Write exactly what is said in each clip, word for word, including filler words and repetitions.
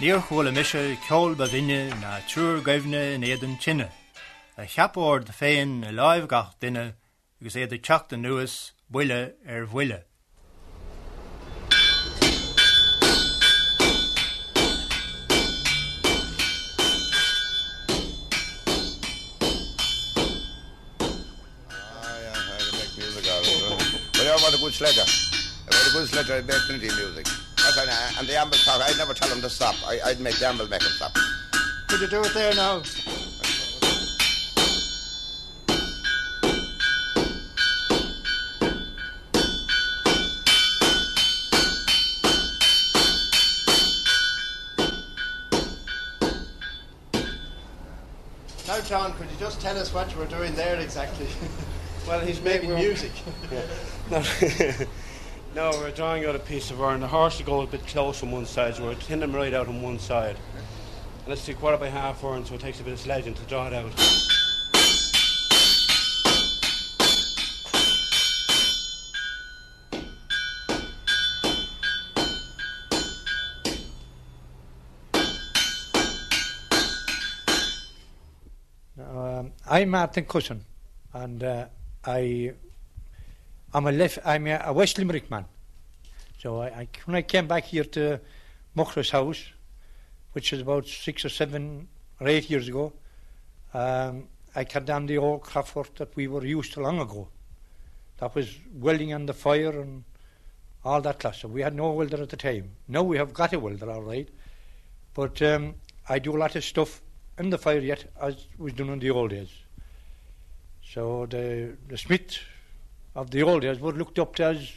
Níor chuala mishe ceol ba vinne na trúr gaibhne in éadan chinne. A chapór de féin a láibh gach dinne agus éad a teacht an nuas bhuile ar bhuile. A good sledger. If I had a good sledger, I'd make plenty of music. That's and the amble talk, I'd never tell him to stop. I, I'd make the amble make him stop. Could you do it there now? Now, John, could you just tell us what you were doing there exactly? Well, he's making music. No, no, we're drawing out a piece of iron. The horse will go a bit close on one side, so we're thinning him right out on one side. And let's see, quarter by half iron, so it takes a bit of sledging to draw it out. Um, I'm Martin Cushen, and uh, I... I'm a left, I'm a, a West Limerick man. So I, I, when I came back here to Muchra's house, which is about six or seven or eight years ago, um, I cut down the old craft work that we were used to long ago. That was welding on the fire and all that class. So we had no welder at the time. Now we have got a welder, all right. But um, I do a lot of stuff in the fire yet, as was done in the old days. So the, the smith of the old days were looked up to as,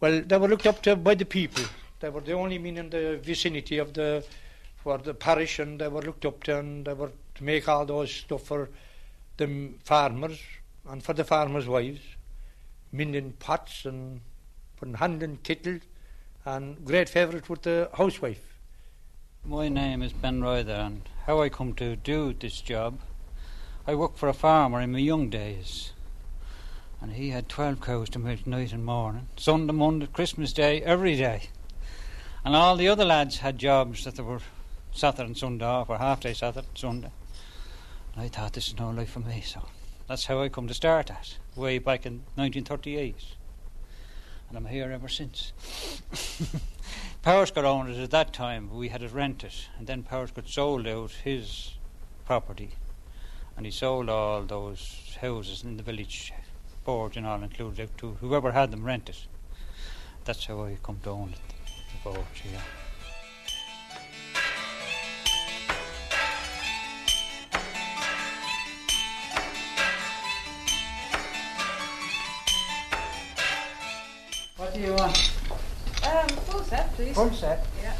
well, they were looked up to by the people. They were the only men in the vicinity of the, for the parish, and they were looked up to, and they were to make all those stuff for the farmers and for the farmers' wives, mending pots and putting handling kettle, and great favourite with the housewife. My name is Ben Ryther, and how I come to do this job, I worked for a farmer in my young days. And he had twelve cows to milk night and morning, Sunday, Monday, Christmas Day, every day. And all the other lads had jobs that they were Saturday and Sunday off, or half day Saturday and Sunday. And I thought, this is no life for me, so that's how I come to start at, way back in nineteen thirty-eight. And I'm here ever since. Powers got owned at that time, but we had it rented. And then Powers got sold out his property. And he sold all those houses in the village, boards and all included out to whoever had them rent it. That's how I come down with the boards here. What do you want? Um, full set, please. Full set? Yeah.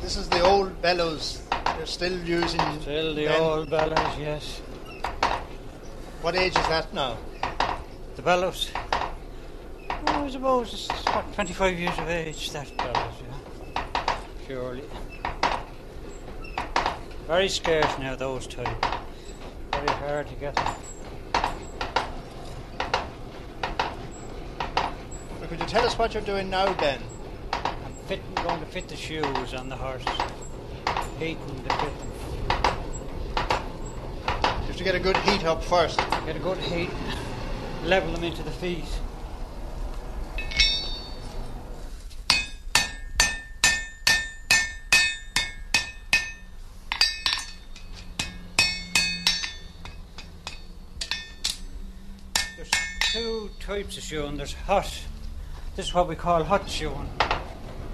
This is the old bellows. They're still using... Still the ben. Old bellows, yes. What age is that now? The bellows? Oh, I suppose it's about twenty-five years of age, that bellows, yeah. Surely. Very scarce now, those two. Very hard to get them. Well, could you tell us what you're doing now, Ben? Fit, I'm going to fit the shoes on the horse. Heating the fit. You have to get a good heat up first. Get a good heat. Level them into the feet. types of shoeing. There's hot, this is what we call hot shoeing.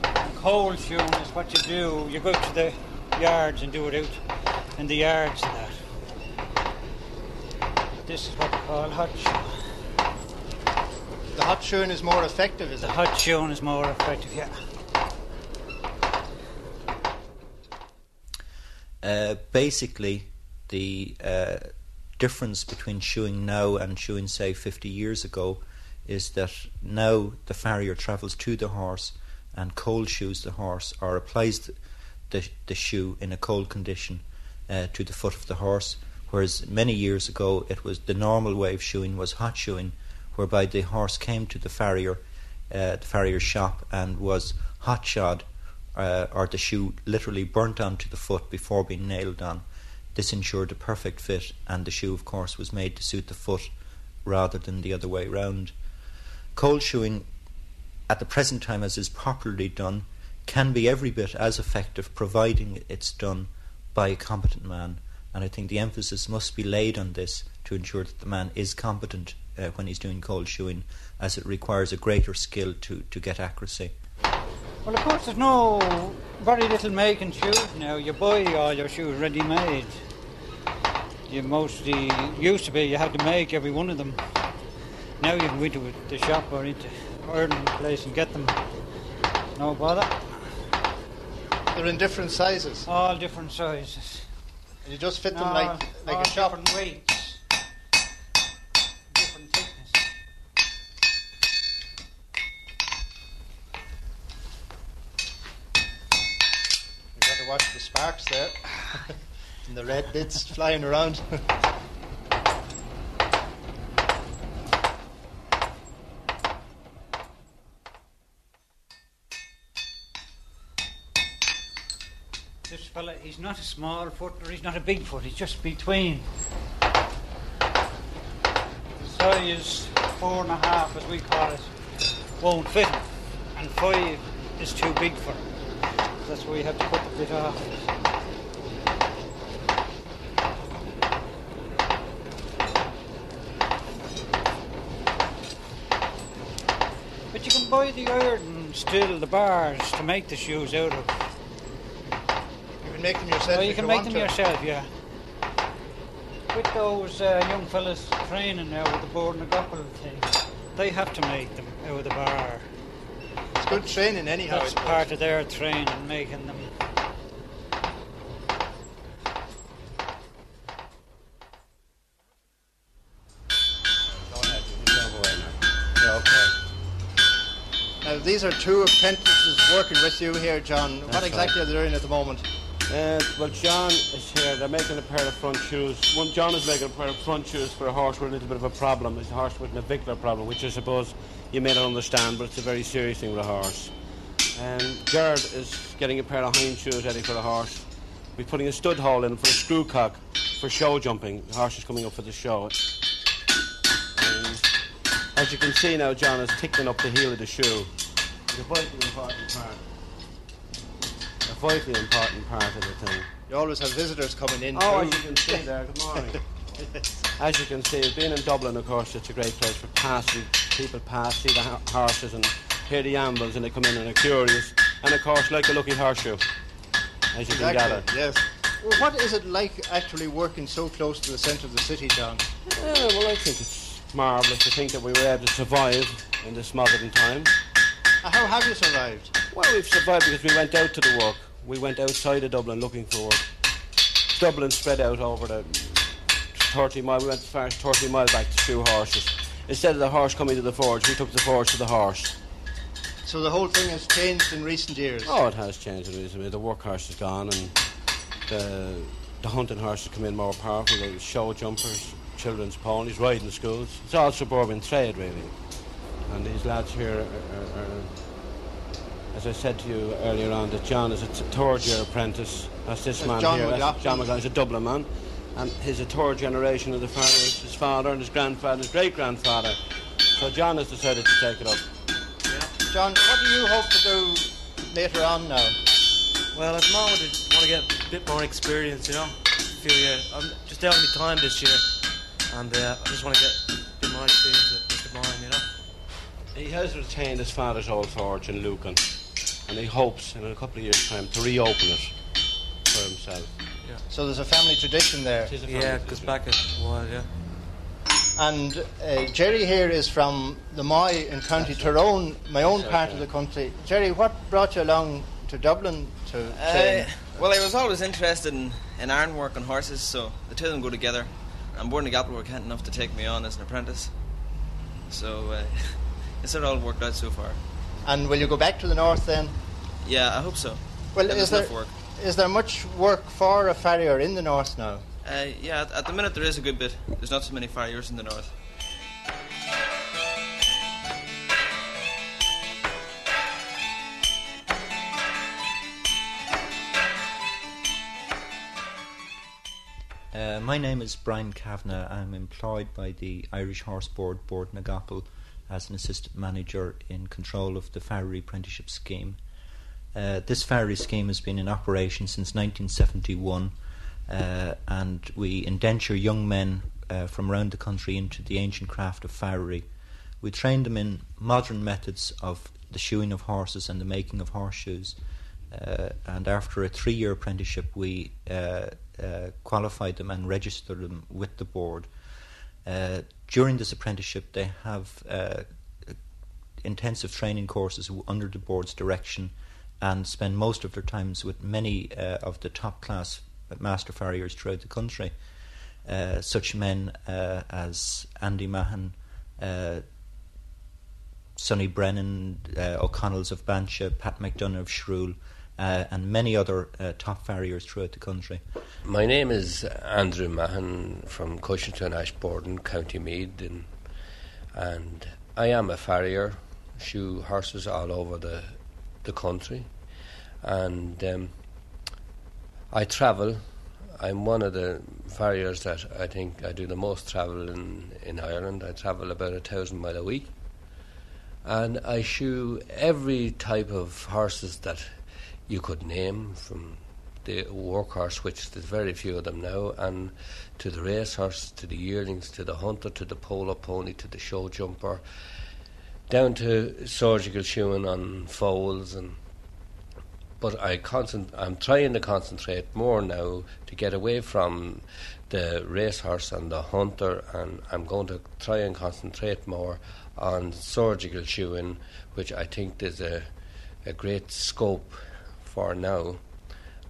And cold shoeing is what you do. You go to the yards and do it out in the yards and that. This is what we call hot shoeing. The hot shoeing is more effective, is it? The hot shoeing is more effective, yeah. Uh, basically, the uh, difference between shoeing now and shoeing, say, fifty years ago is that now the farrier travels to the horse and cold shoes the horse, or applies the, the, the shoe in a cold condition uh, to the foot of the horse, whereas many years ago it was the normal way of shoeing was hot shoeing, whereby the horse came to the farrier, uh, the farrier's shop, and was hot shod. Uh, or the shoe literally burnt onto the foot before being nailed on. This ensured a perfect fit, and the shoe, of course, was made to suit the foot rather than the other way round. Cold shoeing, at the present time as is popularly done, can be every bit as effective, providing it's done by a competent man. And I think the emphasis must be laid on this to ensure that the man is competent uh, when he's doing cold shoeing, as it requires a greater skill to, to get accuracy. Well, of course, there's no very little making shoes now. You buy all your shoes ready-made. You mostly used to be you had to make every one of them. Now you can go to the shop or into Ireland place and get them. No bother. They're in different sizes. All different sizes. You just fit them all, like like all a shop. Different weights, different thickness. Watch the sparks there and the red bits flying around. This fella, he's not a small foot or he's not a big foot, he's just between. The size four and a half, as we call it, won't fit him, and five is too big for him. That's why you have to put the bit off. But you can buy the iron still, the bars, to make the shoes out of. You can make them yourself. Oh, you can you make them to. yourself, yeah. With those uh, young fellas training now with the Bord na Gapel thing, they have to make them out of the bar. Good training anyhow. That's part of their training, making them. Yeah, okay. Now these are two apprentices working with you here, John. That's what exactly right. are they doing at the moment? Uh, well, John is here. They're making a pair of front shoes. One, John is making a pair of front shoes for a horse with a little bit of a problem. It's a horse with an avicular problem, which I suppose you may not understand, but it's a very serious thing with a horse. Um, Gerard is getting a pair of hind shoes ready for a horse. We're putting a stud hole in for a screw cock for show jumping. The horse is coming up for the show. Um, as you can see now, John is tickling up the heel of the shoe. It's a vitally important part. A vitally important part of the thing. You always have visitors coming in. Oh, as you can see there, good morning. As you can see, being in Dublin, of course, it's a great place for passing. People pass, see the horses and hear the ambles, and they come in and are curious. And, of course, like a lucky horseshoe, as you exactly, can gather. Yes. Well, what is it like actually working so close to the centre of the city, John? Yeah, well, I think it's marvellous to think that we were able to survive in this modern time. How have you survived? Well, we've survived because we went out to the work. We went outside of Dublin looking for work. Dublin spread out over the thirty mile, we went as far as thirty mile back to shoe horses. Instead of the horse coming to the forge, we took the forge to the horse. So the whole thing has changed in recent years? Oh, it has changed in recent years. The workhorse is gone, and the, the hunting horses come in more powerful. The show jumpers, children's ponies, riding schools. It's all suburban trade, really. And these lads here are, are, are as I said to you earlier on, that John is a third-year apprentice. That's this That's man John here. McLaughlin. John McGlocken is a Dublin man. And his third generation of the farmer is his father and his grandfather, his great-grandfather. So John has decided to take it up. Yeah. John, what do you hope to do later on now? Well, at the moment I want to get a bit more experience, you know. A few years. I'm just out of my time this year, and uh, I just want to get a bit more experience with the this morning, you know. He has retained his father's old forge in Lucan, and he hopes in a couple of years' time to reopen it for himself. Yeah. So there's a family tradition there. It is a family yeah, because back it was, yeah. And uh, Jerry here is from the Moy in County That's Tyrone, my own part okay. of the country. Jerry, what brought you along to Dublin to train? Uh, well, I was always interested in, in ironwork and horses, so the two of them go together. And Bord na Gapel were kind enough to take me on as an apprentice. So uh, it's all worked out so far. And will you go back to the north then? Yeah, I hope so. Well, is there, work. is there much work for a farrier in the north now? Uh, yeah, at, at the minute there is a good bit. There's not so many farriers in the north. Uh, my name is Brian Kavanagh. I'm employed by the Irish Horse Board, Bord na Gapel, as an assistant manager in control of the Farrier Apprenticeship Scheme. Uh, this Farrier Scheme has been in operation since nineteen seventy-one. Uh, and we indenture young men uh, from around the country into the ancient craft of farriery. We train them in modern methods of the shoeing of horses and the making of horseshoes, uh, and after a three-year apprenticeship we uh, uh, qualify them and register them with the board. Uh, during this apprenticeship they have uh, intensive training courses under the board's direction and spend most of their times with many uh, of the top-class master farriers throughout the country. Uh, such men uh, as Andy Mahan, uh, Sonny Brennan, uh, O'Connells of Bansha, Pat McDonough of Shrule, uh, and many other uh, top farriers throughout the country. My name is Andrew Mahan from Cushington, Ashbourne, County Meath, and, and I am a farrier, shoe horses all over the the country, and um, I travel. I'm one of the farriers that I think I do the most travel in, in Ireland. I travel about a thousand mile a week, and I shoe every type of horses that you could name, from the workhorse, which there's very few of them now, and to the racehorse, to the yearlings, to the hunter, to the polo pony, to the show jumper, down to surgical shoeing on foals and. But I concent- I'm trying to concentrate more now to get away from the racehorse and the hunter, and I'm going to try and concentrate more on surgical shoeing, which I think there's a, a great scope for now.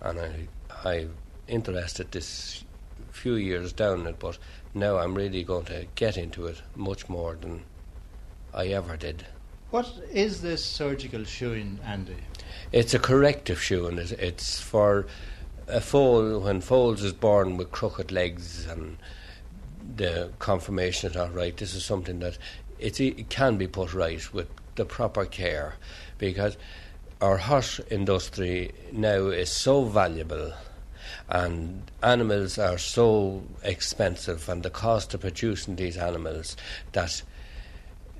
And I, I'm interested this few years down it, but now I'm really going to get into it much more than I ever did. What is this surgical shoeing, Andy? It's a corrective shoeing. It's, it's for a foal, when foals is born with crooked legs and the conformation is not right. This is something that it's, it can be put right with the proper care, because our horse industry now is so valuable and animals are so expensive, and the cost of producing these animals, that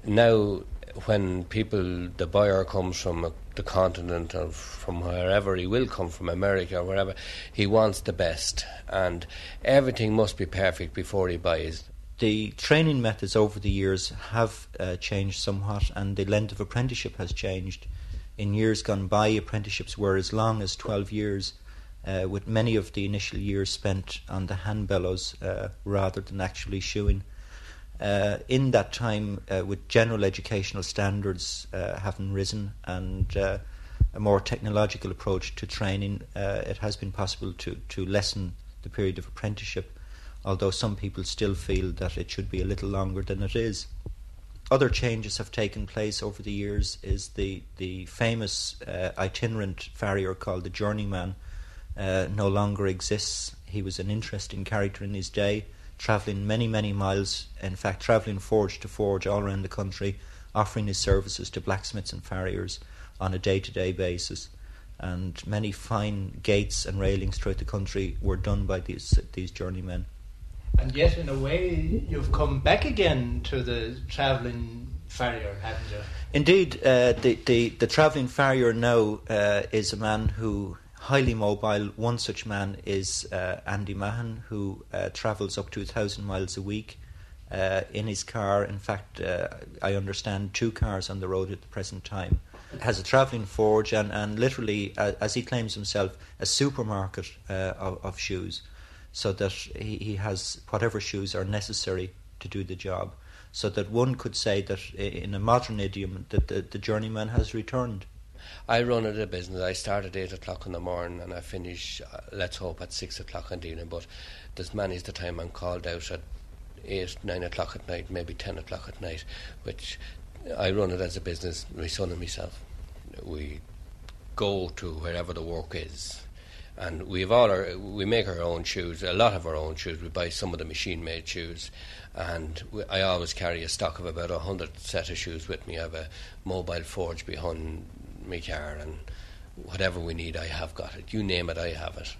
now when people, the buyer comes from a, the continent or from wherever he will come from, America or wherever, he wants the best, and everything must be perfect before he buys. The training methods over the years have uh, changed somewhat, and the length of apprenticeship has changed. In years gone by, apprenticeships were as long as twelve years, uh, with many of the initial years spent on the hand bellows uh, rather than actually shoeing. Uh, in that time, uh, with general educational standards uh, having risen and uh, a more technological approach to training, uh, it has been possible to, to lessen the period of apprenticeship, although some people still feel that it should be a little longer than it is. Other changes have taken place over the years. Is the, the famous uh, itinerant farrier called the journeyman uh, no longer exists. He was an interesting character in his day, travelling many, many miles, in fact travelling forge to forge all around the country, offering his services to blacksmiths and farriers on a day-to-day basis. And many fine gates and railings throughout the country were done by these these journeymen. And yet, in a way, you've come back again to the travelling farrier, haven't you? Indeed, uh, the, the, the travelling farrier now uh, is a man who... highly mobile. One such man is uh, Andy Mahan, who uh, travels up to a thousand miles a week, uh, in his car. In fact, uh, I understand two cars on the road at the present time. Has a travelling forge and, and literally, uh, as he claims himself, a supermarket uh, of, of shoes, so that he, he has whatever shoes are necessary to do the job. So that one could say that, in a modern idiom, that the, the journeyman has returned. I run a business. I start at eight o'clock in the morning and I finish, uh, let's hope, at six o'clock in the evening. But there's many's the time I'm called out at eight, nine o'clock at night, maybe ten o'clock at night, which I run it as a business, my son and myself. We go to wherever the work is. And we have all our, we make our own shoes, a lot of our own shoes. We buy some of the machine-made shoes. And we, I always carry a stock of about one hundred set of shoes with me. I have a mobile forge behind my car, and whatever we need, I have got it. You name it, I have it.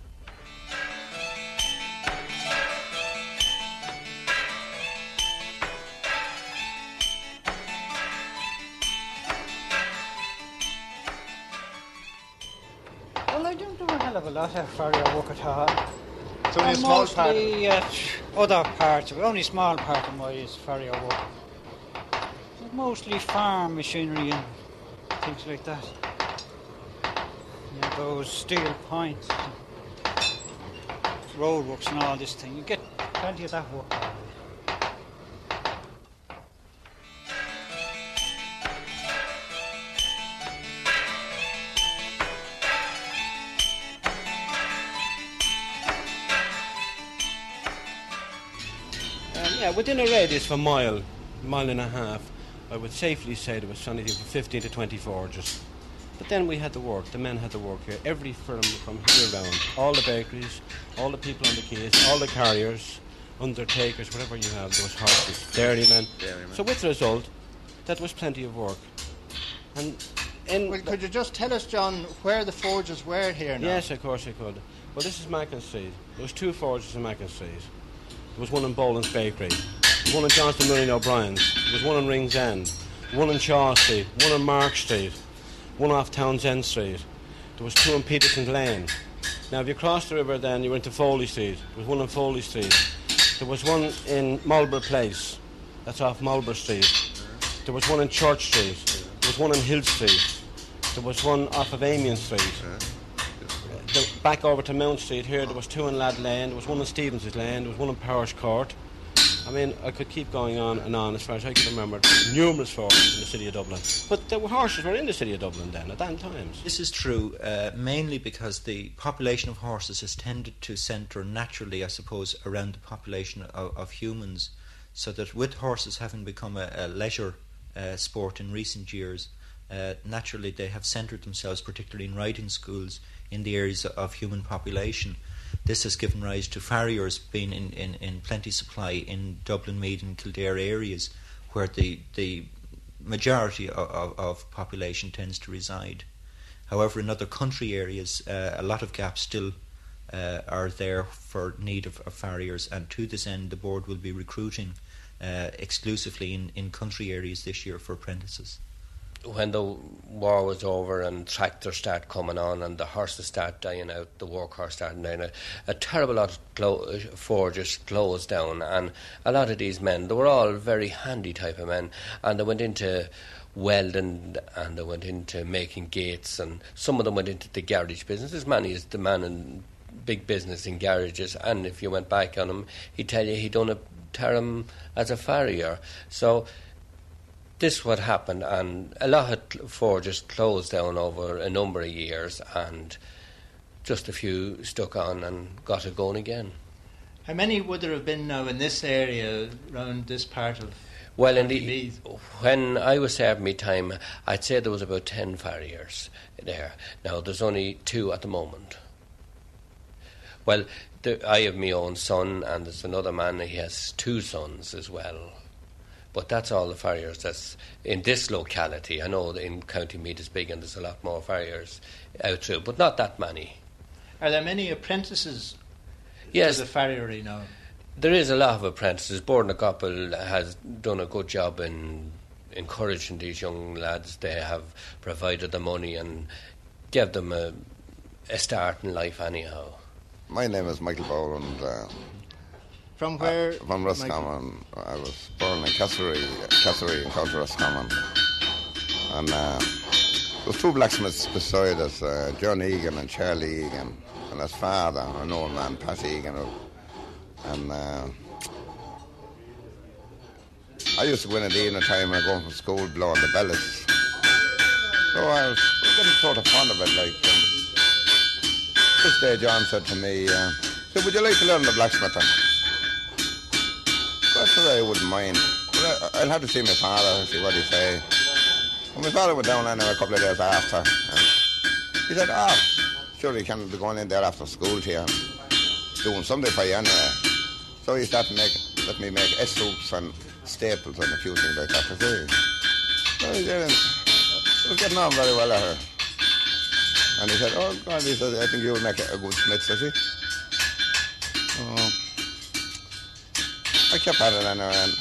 Well, I don't do a hell of a lot of farrier work at all. It's only a small mostly, part of it. Uh, other parts of it. Only small part of mine is farrier work. Mostly farm machinery and things like that. Yeah, those steel points, roadworks and all this thing. You get plenty of that work. Within a radius of a mile, mile and a half, I would safely say there was anything from fifteen to twenty forges. But then we had the work, the men had the work here, every firm from here around, all the bakeries, all the people on the case, all the carriers, undertakers, whatever you have, those horses, dairymen. dairymen. So with the result, that was plenty of work. And in well, could you just tell us, John, where the forges were here now? Yes, of course I could. Well, this is Mackin Street. There was two forges in Mackin Street. There was one in Boland's Bakery, there was one in Johnston Murray and O'Brien's, there was one in Rings End, one in Shaw Street, one in Mark Street, one off Townsend Street. There was two in Peterson's Lane. Now, if you crossed the river then, you went to Foley Street. There was one in Foley Street. There was one in Marlborough Place, that's off Marlborough Street. There was one in Church Street. There was one in Hill Street. There was one off of Amiens Street. The, back over to Mount Street here, there was two in Ladd Lane, there was one in Stephens's Lane, there was one in Powers Court. I mean, I could keep going on and on as far as I can remember. Numerous forges in the city of Dublin. But the horses were in the city of Dublin then, at that time. This is true, uh, mainly because the population of horses has tended to centre naturally, I suppose, around the population of, of humans, so that with horses having become a, a leisure uh, sport in recent years, uh, naturally they have centred themselves, particularly in riding schools, in the areas of human population. This has given rise to farriers being in, in, in plenty supply in Dublin, Meath and Kildare areas where the the majority of, of population tends to reside. However, in other country areas, uh, a lot of gaps still uh, are there for need of, of farriers, and to this end the board will be recruiting uh, exclusively in, in country areas this year for apprentices. When the war was over and tractors start coming on and the horses start dying out, the war cars start dying out, a terrible lot of clo- forges closed down, and a lot of these men, they were all very handy type of men, and they went into welding and they went into making gates, and some of them went into the garage business. As many as the man in big business in garages, and if you went back on him, he'd tell you he'd done a term as a farrier. So this is what happened, and a lot of forges closed down over a number of years, and just a few stuck on and got it going again. How many would there have been now in this area, around this part of... Well, in the, when I was serving my time, I'd say there was about ten farriers there. Now, there's only two at the moment. Well, there, I have my own son, and there's another man, he has two sons as well. But that's all the farriers that's in this locality. I know in County Meath is big and there's a lot more farriers out through, but not that many. Are there many apprentices yes, to the farriery now? There is a lot of apprentices. Bord na Gapel has done a good job in encouraging these young lads. They have provided the money and gave them a, a start in life anyhow. My name is Michael Boland. Uh, From where? Uh, from Ruscommon. I was born in Cassery, Cassery called Ruscommon. And uh, there was two blacksmiths beside us, uh, John Egan and Charlie Egan, and his father, an old man, Pat Egan. And uh, I used to go in at the evening time when I go from school blowing the bellows. So I was getting sort of fond of it, like. And this day John said to me, uh, so would you like to learn the blacksmithing? I said I wouldn't mind, but I'll have to see my father and see what he say. And my father went down anyway a couple of days after, and he said, ah, oh, sure he can't be going in there after school here, doing something for you anyway. So he started make, let me make egg soups and staples and a few things like that. So he did, and I was getting on very well at her. And he said, oh, God, he said, I think you'll make a good smith, says he. Oh. I kept at it anyway, and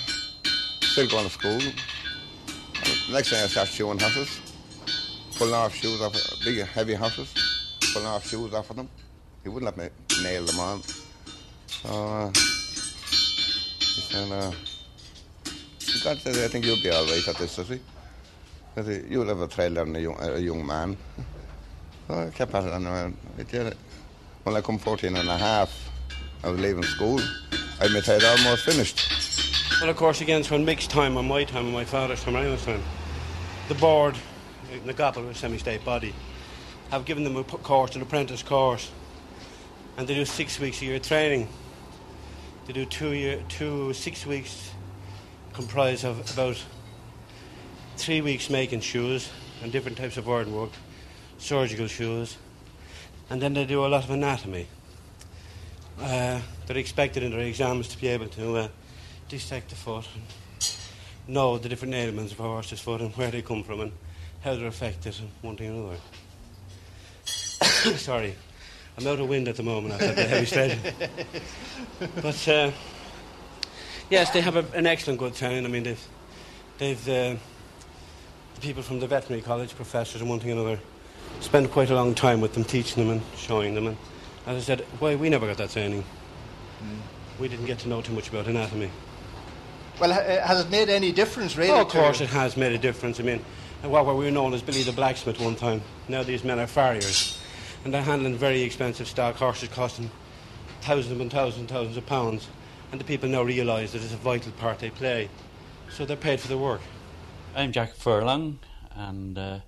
still going to school. The next thing I started shoeing horses, pulling off shoes off, big, heavy horses, pulling off shoes off of them. He wouldn't let me nail them on. So, uh, he said, uh, God says, I think you'll be all right at this, says he. Says he, you'll have a trailer and a young, a young man. I kept at it anyway. When I come fourteen and a half, I was leaving school. I admit I'd almost finished. Well, of course, again, it's when Mick's time and my time and my father's time and anyone's time, the board, the Gapel, a semi-state body, have given them a course, an apprentice course, and they do six weeks a year training. They do two year, two six weeks comprised of about three weeks making shoes and different types of iron work, surgical shoes, and then they do a lot of anatomy. Uh, they're expected in their exams to be able to uh, dissect the foot and know the different ailments of a horse's foot and where they come from and how they're affected and one thing or another. Sorry, I'm out of wind at the moment after the heavy sledge. But, uh, yes, they have a, an excellent good training. I mean, they've... they've uh, the people from the veterinary college, professors and one thing or another, spend quite a long time with them, teaching them and showing them. And as I said, why we never got that training. Mm. We didn't get to know too much about anatomy. Well, has it made any difference, really? Oh, of course it has made a difference. I mean, what we were known as Billy the Blacksmith one time. Now these men are farriers, and they're handling very expensive stock, horses costing thousands and thousands and thousands of pounds, and the people now realise that it's a vital part they play, so they're paid for their work. I'm Jack Furlong, and uh,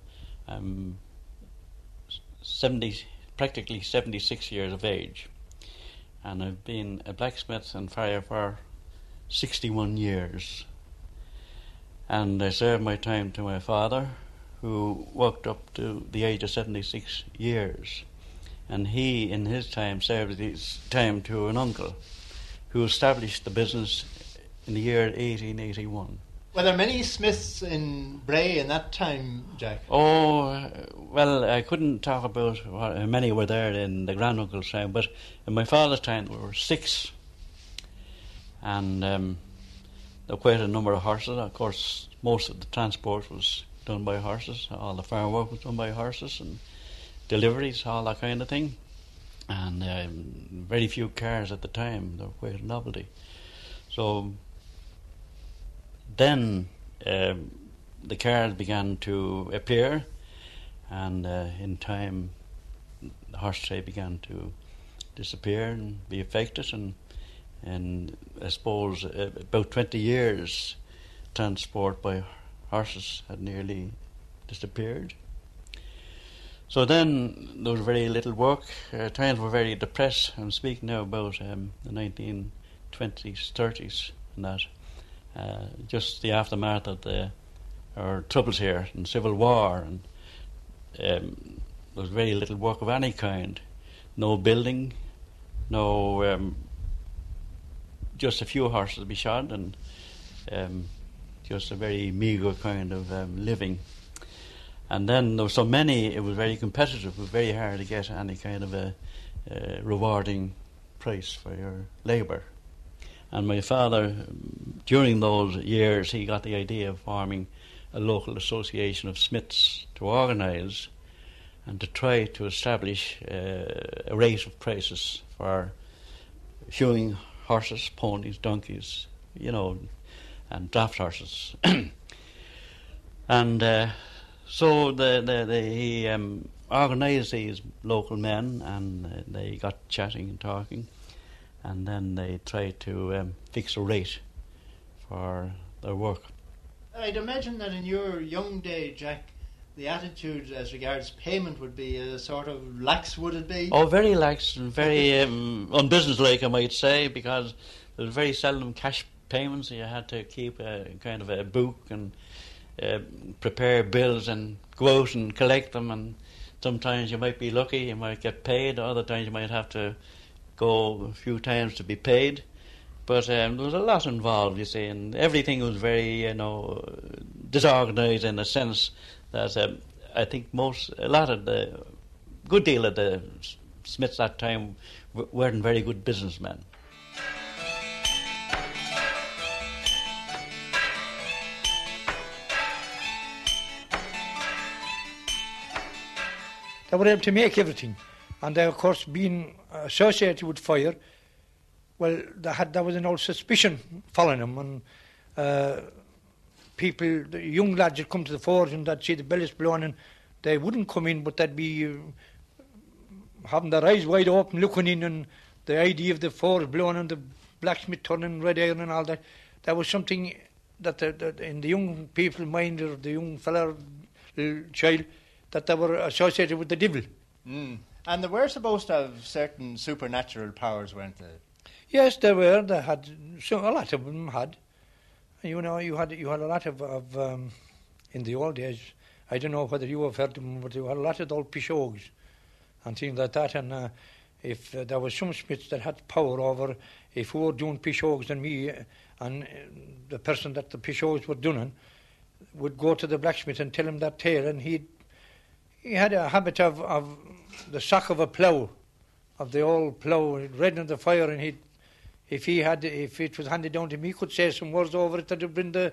I'm seventy... practically seventy-six years of age, and I've been a blacksmith and farrier for sixty-one years, and I served my time to my father, who worked up to the age of seventy-six years, and he in his time served his time to an uncle who established the business in the year eighteen eighty-one. Were there many smiths in Bray in that time, Jack? Oh, well, I couldn't talk about how many were there in the granduncle's time, but in my father's time there were six. And um, there were quite a number of horses. Of course, most of the transport was done by horses. All the farm work was done by horses and deliveries, all that kind of thing. And um, very few cars at the time. They were quite a novelty. So... Then um, the cars began to appear, and uh, in time the horse trade began to disappear and be affected, and, and I suppose uh, about twenty years transport by horses had nearly disappeared. So then there was very little work. Uh, times were very depressed. I'm speaking now about um, the nineteen twenties, thirties and that. Uh, just the aftermath of the, our troubles here and civil war, and um, there was very little work of any kind. No building, no um, just a few horses to be shod, and um, just a very meagre kind of um, living. And then there were so many, it was very competitive. It was very hard to get any kind of a uh, rewarding price for your labour. And my father, during those years, he got the idea of forming a local association of smiths to organise and to try to establish uh, a rate of prices for shoeing horses, ponies, donkeys, you know, and draft horses. And uh, so the, the, the, he um, organised these local men, and uh, they got chatting and talking, and then they tried to um, fix a rate for their work. I'd imagine that in your young day, Jack, the attitude as regards payment would be a sort of lax, would it be? Oh, very lax and very um, unbusinesslike, I might say, because there was very seldom cash payments. You had to keep a kind of a book and uh, prepare bills and go out and collect them. And sometimes you might be lucky, you might get paid. Other times you might have to go a few times to be paid. But um, there was a lot involved, you see, and everything was very, you know, disorganised in a sense that um, I think most, a lot of the, good deal of the Smiths that time w- weren't very good businessmen. They were able to make everything, and they, of course, being associated with fire, well, they had, there was an old suspicion following them, and uh, people, the young lads would come to the forge and they'd see the bellows blowing, and they wouldn't come in, but they'd be uh, having their eyes wide open, looking in, and the idea of the forge blowing and the blacksmith turning red iron and all that, there was something that, the, that in the young people's mind, or the young fella, the child, that they were associated with the devil. Mm. And they were supposed to have certain supernatural powers, weren't they? Yes, they were. They had so a lot of them had. You know, you had you had a lot of, of um, in the old days. I don't know whether you have heard them, but you had a lot of old pishogues and things like that. And uh, if uh, there was some Smiths that had power over, if who were doing pishogues and me, uh, and uh, the person that the pishogues were doing would go to the blacksmith and tell him that tale, and he he had a habit of, of the sack of a plough, of the old plough, he'd redden the fire, and he'd. If he had, if it was handed down to him, he could say some words over it that would bring the,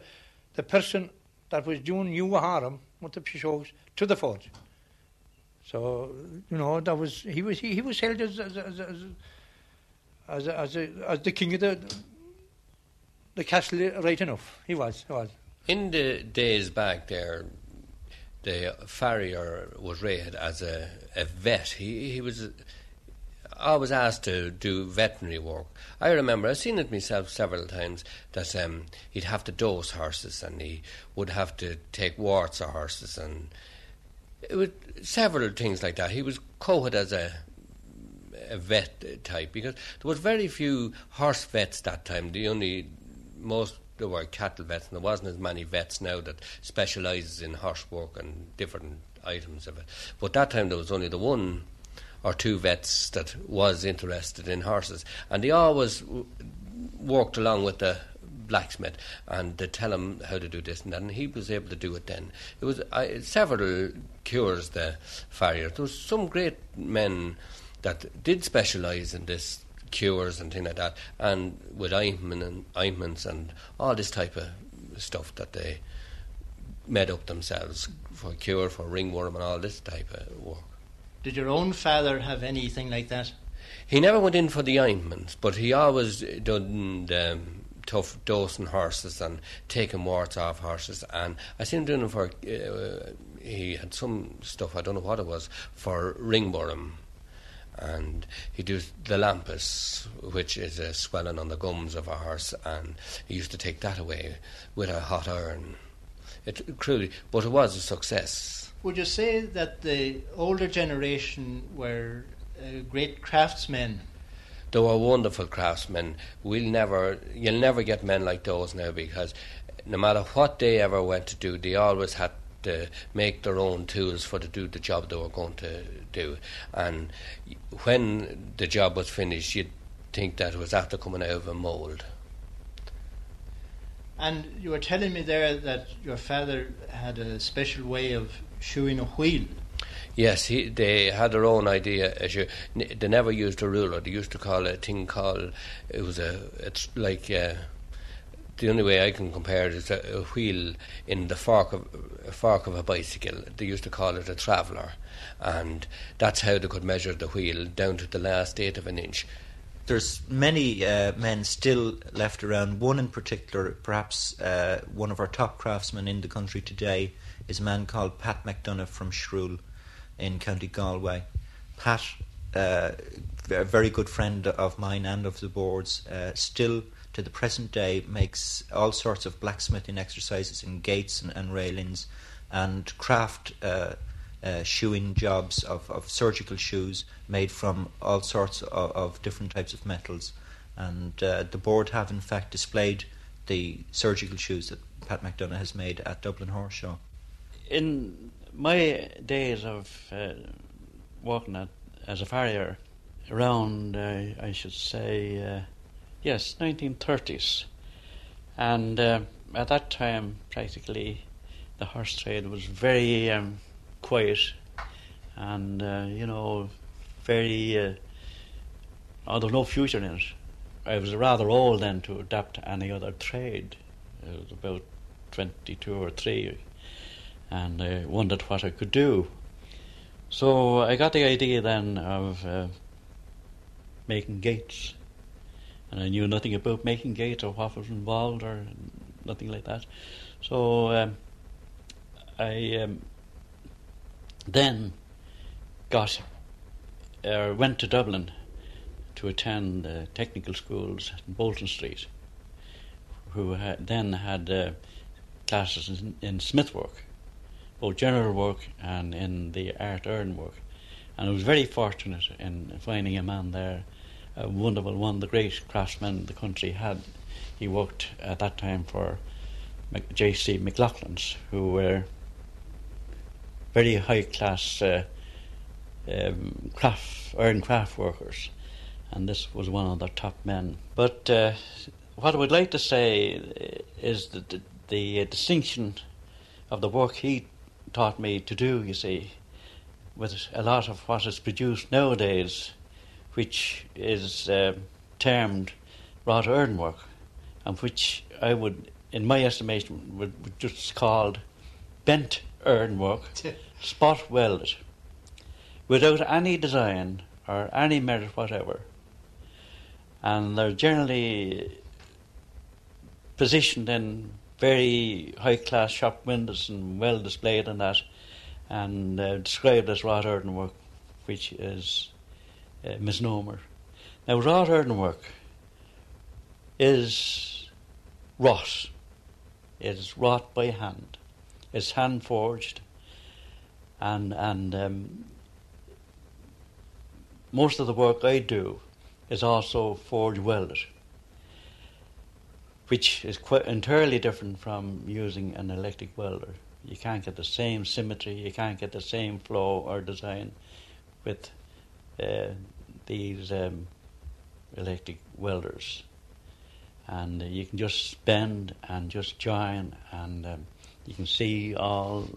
the person that was doing new harm with the pishogues to the forge. So you know that was he was he, he was held as as as as, as, as, a, as the king of the the castle, right enough. He was he was. In the days back there, the farrier was rated as a, a vet. He he was. I was asked to do veterinary work. I remember, I've seen it myself several times, that um, he'd have to dose horses and he would have to take warts of horses and it was several things like that. He was coated as a, a vet type because there was very few horse vets that time. The only, most there were cattle vets, and there wasn't as many vets now that specialises in horse work and different items of it. But that time there was only the one or two vets that was interested in horses, and they always w- worked along with the blacksmith, and they tell him how to do this and that, and he was able to do it then. It was uh, several cures, the farrier. There was some great men that did specialise in this cures and things like that, and with ointment and ointments and all this type of stuff that they made up themselves for cure, for ringworm and all this type of work. Did your own father have anything like that? He never went in for the ointments, but he always done the um, tough dosing horses and taking warts off horses. And I seen him doing it for, uh, he had some stuff, I don't know what it was, for ringworm. And he does the lampus, which is a swelling on the gums of a horse, and he used to take that away with a hot iron. It cruelly, but it was a success. Would you say that the older generation were uh, great craftsmen? They were wonderful craftsmen. We'll never, you'll never get men like those now, because no matter what they ever went to do, they always had to make their own tools for to do the job they were going to do. And when the job was finished, you'd think that it was after coming out of a mould. And you were telling me there that your father had a special way of shoeing a wheel. Yes, he, they had their own idea. As you, they never used a ruler. They used to call it a thing called. It was a. It's like uh, the only way I can compare it is a, a wheel in the fork of a fork of a bicycle. They used to call it a traveller, and that's how they could measure the wheel down to the last eighth of an inch. there's many uh, men still left around. One in particular, perhaps uh, one of our top craftsmen in the country today, is a man called Pat McDonough from Shrule in County Galway. Pat, uh, a very good friend of mine and of the board's, uh, still to the present day makes all sorts of blacksmithing exercises in gates and, and railings and craft uh, uh, shoeing jobs of, of surgical shoes made from all sorts of, of different types of metals. And uh, the board have in fact displayed the surgical shoes that Pat McDonough has made at Dublin Horse Show. In my days of uh, working at, as a farrier around, uh, I should say, uh, yes, nineteen thirties, and uh, at that time practically the horse trade was very um, quiet and, uh, you know, very, uh, oh, there was no future in it. I was rather old then to adapt to any other trade. I was about twenty-two or three, and I wondered what I could do. So I got the idea then of uh, making gates. And I knew nothing about making gates or what was involved or nothing like that. So um, I um, then got uh, went to Dublin to attend uh, technical schools in Bolton Street, who had, then had uh, classes in, in smith work, both general work and in the art urn work. And I was very fortunate in finding a man there, a wonderful one, the great craftsman the country had. He worked at that time for J C McLaughlin's, who were very high-class uh, um, craft, iron craft workers, and this was one of their top men. But uh, what I would like to say is that the, the distinction of the work he taught me to do, you see, with a lot of what is produced nowadays, which is uh, termed wrought iron work, and which I would, in my estimation, would, would just called bent iron work, spot welded, without any design or any merit whatever. And they're generally positioned in very high-class shop windows and well displayed and that, and uh, described as wrought iron work, which is Uh, misnomer. Now, wrought iron work is wrought. It is wrought by hand. It's hand forged, and and um, most of the work I do is also forge welded, which is quite entirely different from using an electric welder. You can't get the same symmetry. You can't get the same flow or design with Uh, these um, electric welders, and uh, you can just bend and just join, and um, you can see all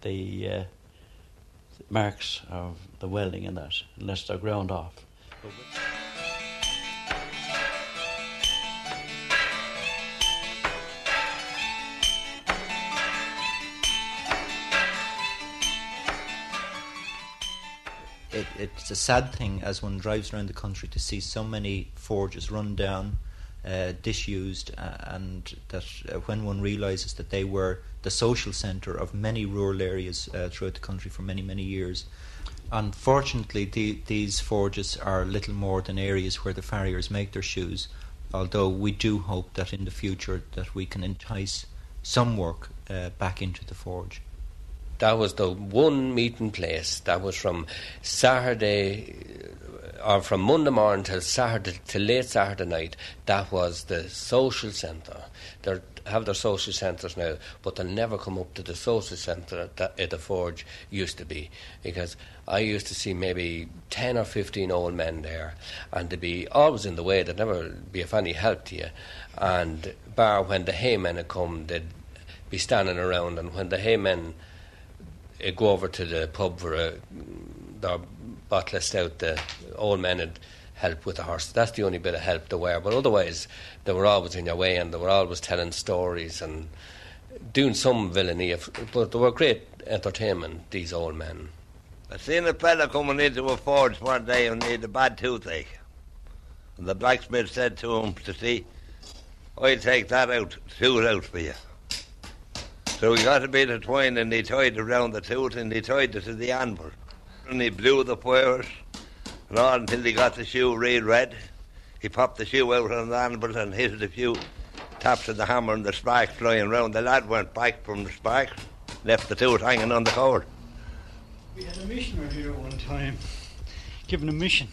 the uh, marks of the welding in that, unless they're ground off. It, it's a sad thing as one drives around the country to see so many forges run down, uh, disused, uh, and that uh, when one realises that they were the social centre of many rural areas uh, throughout the country for many, many years. Unfortunately, the, these forges are little more than areas where the farriers make their shoes, although we do hope that in the future that we can entice some work uh, back into the forge. That was the one meeting place. That was from Saturday, or from Monday morning till Saturday, till late Saturday night. That was the social centre. They have their social centres now, but they'll never come up to the social centre that uh, the forge used to be, because I used to see maybe ten or fifteen old men there, and they'd be always in the way. They'd never be of any help to you. And bar when the haymen had come, they'd be standing around, and when the haymen I'd go over to the pub for a their bottle of stout. The old men had help with the horse. That's the only bit of help they were. But otherwise, they were always in your way, and they were always telling stories and doing some villainy. But they were great entertainment, these old men. I seen a fella coming into a forge one day and he had a bad toothache. And the blacksmith said to him, to see, I'll take that out, tooth out for you. So he got a bit of twine and he tied it round the tooth and he tied it to the anvil. And he blew the wires and on until he got the shoe real red. He popped the shoe out on the anvil and hit a few taps of the hammer and the sparks flying round. The lad went back from the sparks, left the tooth hanging on the cord. We had a missioner here one time, given a mission.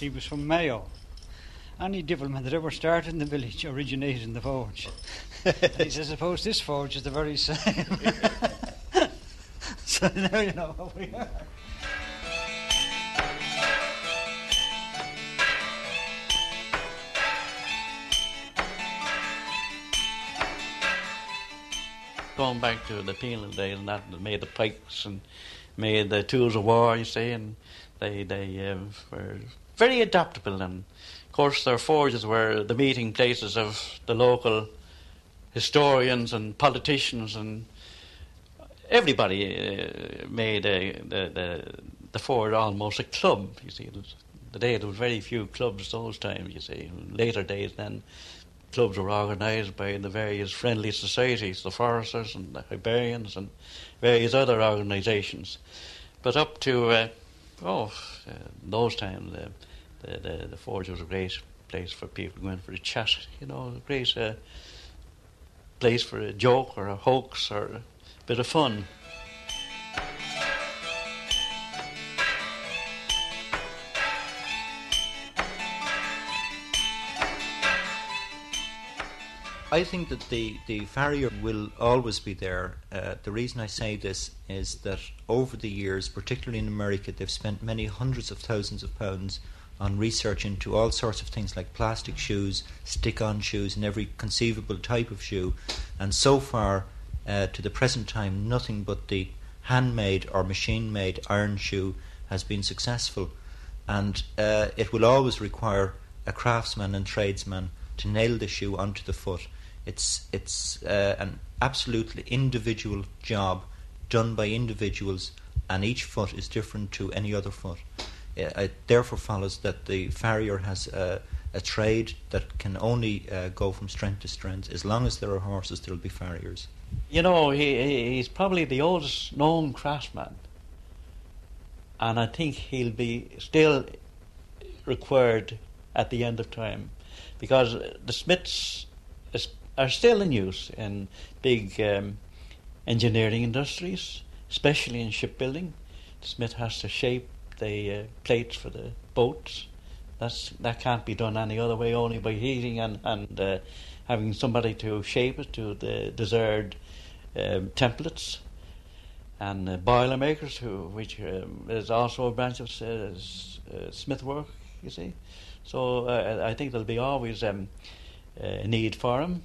He was from Mayo. Any devilment that ever started in the village originated in the forge. He says, I suppose this forge is the very same. So now you know what we are. Going back to the penal days and that, made the pikes and made the tools of war, you see, and they, they uh, were very adaptable. And, of course, their forges were the meeting places of the local historians and politicians, and everybody uh, made a, the, the, the forge almost a club, you see. It was, the day there was very few clubs those times, you see. Later days then, clubs were organised by the various friendly societies, the foresters and the Hibernians and various other organisations. But up to, uh, oh, uh, those times, uh, the, the, the forge was a great place for people going for a chat, you know, a great uh, place for a joke or a hoax or a bit of fun. I think that the, the farrier will always be there. Uh, the reason I say this is that over the years, particularly in America, they've spent many hundreds of thousands of pounds on research into all sorts of things like plastic shoes, stick-on shoes, and every conceivable type of shoe. And so far, uh, to the present time, nothing but the handmade or machine-made iron shoe has been successful. And uh, it will always require a craftsman and tradesman to nail the shoe onto the foot. It's it's uh, an absolutely individual job done by individuals, and each foot is different to any other foot. It, it therefore follows that the farrier has uh, a trade that can only uh, go from strength to strength. As long as there are horses, there will be farriers. You know, he he's probably the oldest known craftsman, and I think he'll be still required at the end of time, because the smiths is, are still in use in big um, engineering industries, especially in shipbuilding. The smith has to shape the uh, plates for the boats. That's, that can't be done any other way, only by heating and, and uh, having somebody to shape it to the desired um, templates. And uh, boiler makers, who, which um, is also a branch of uh, smith work, you see. So uh, I think there'll be always um, a need for them.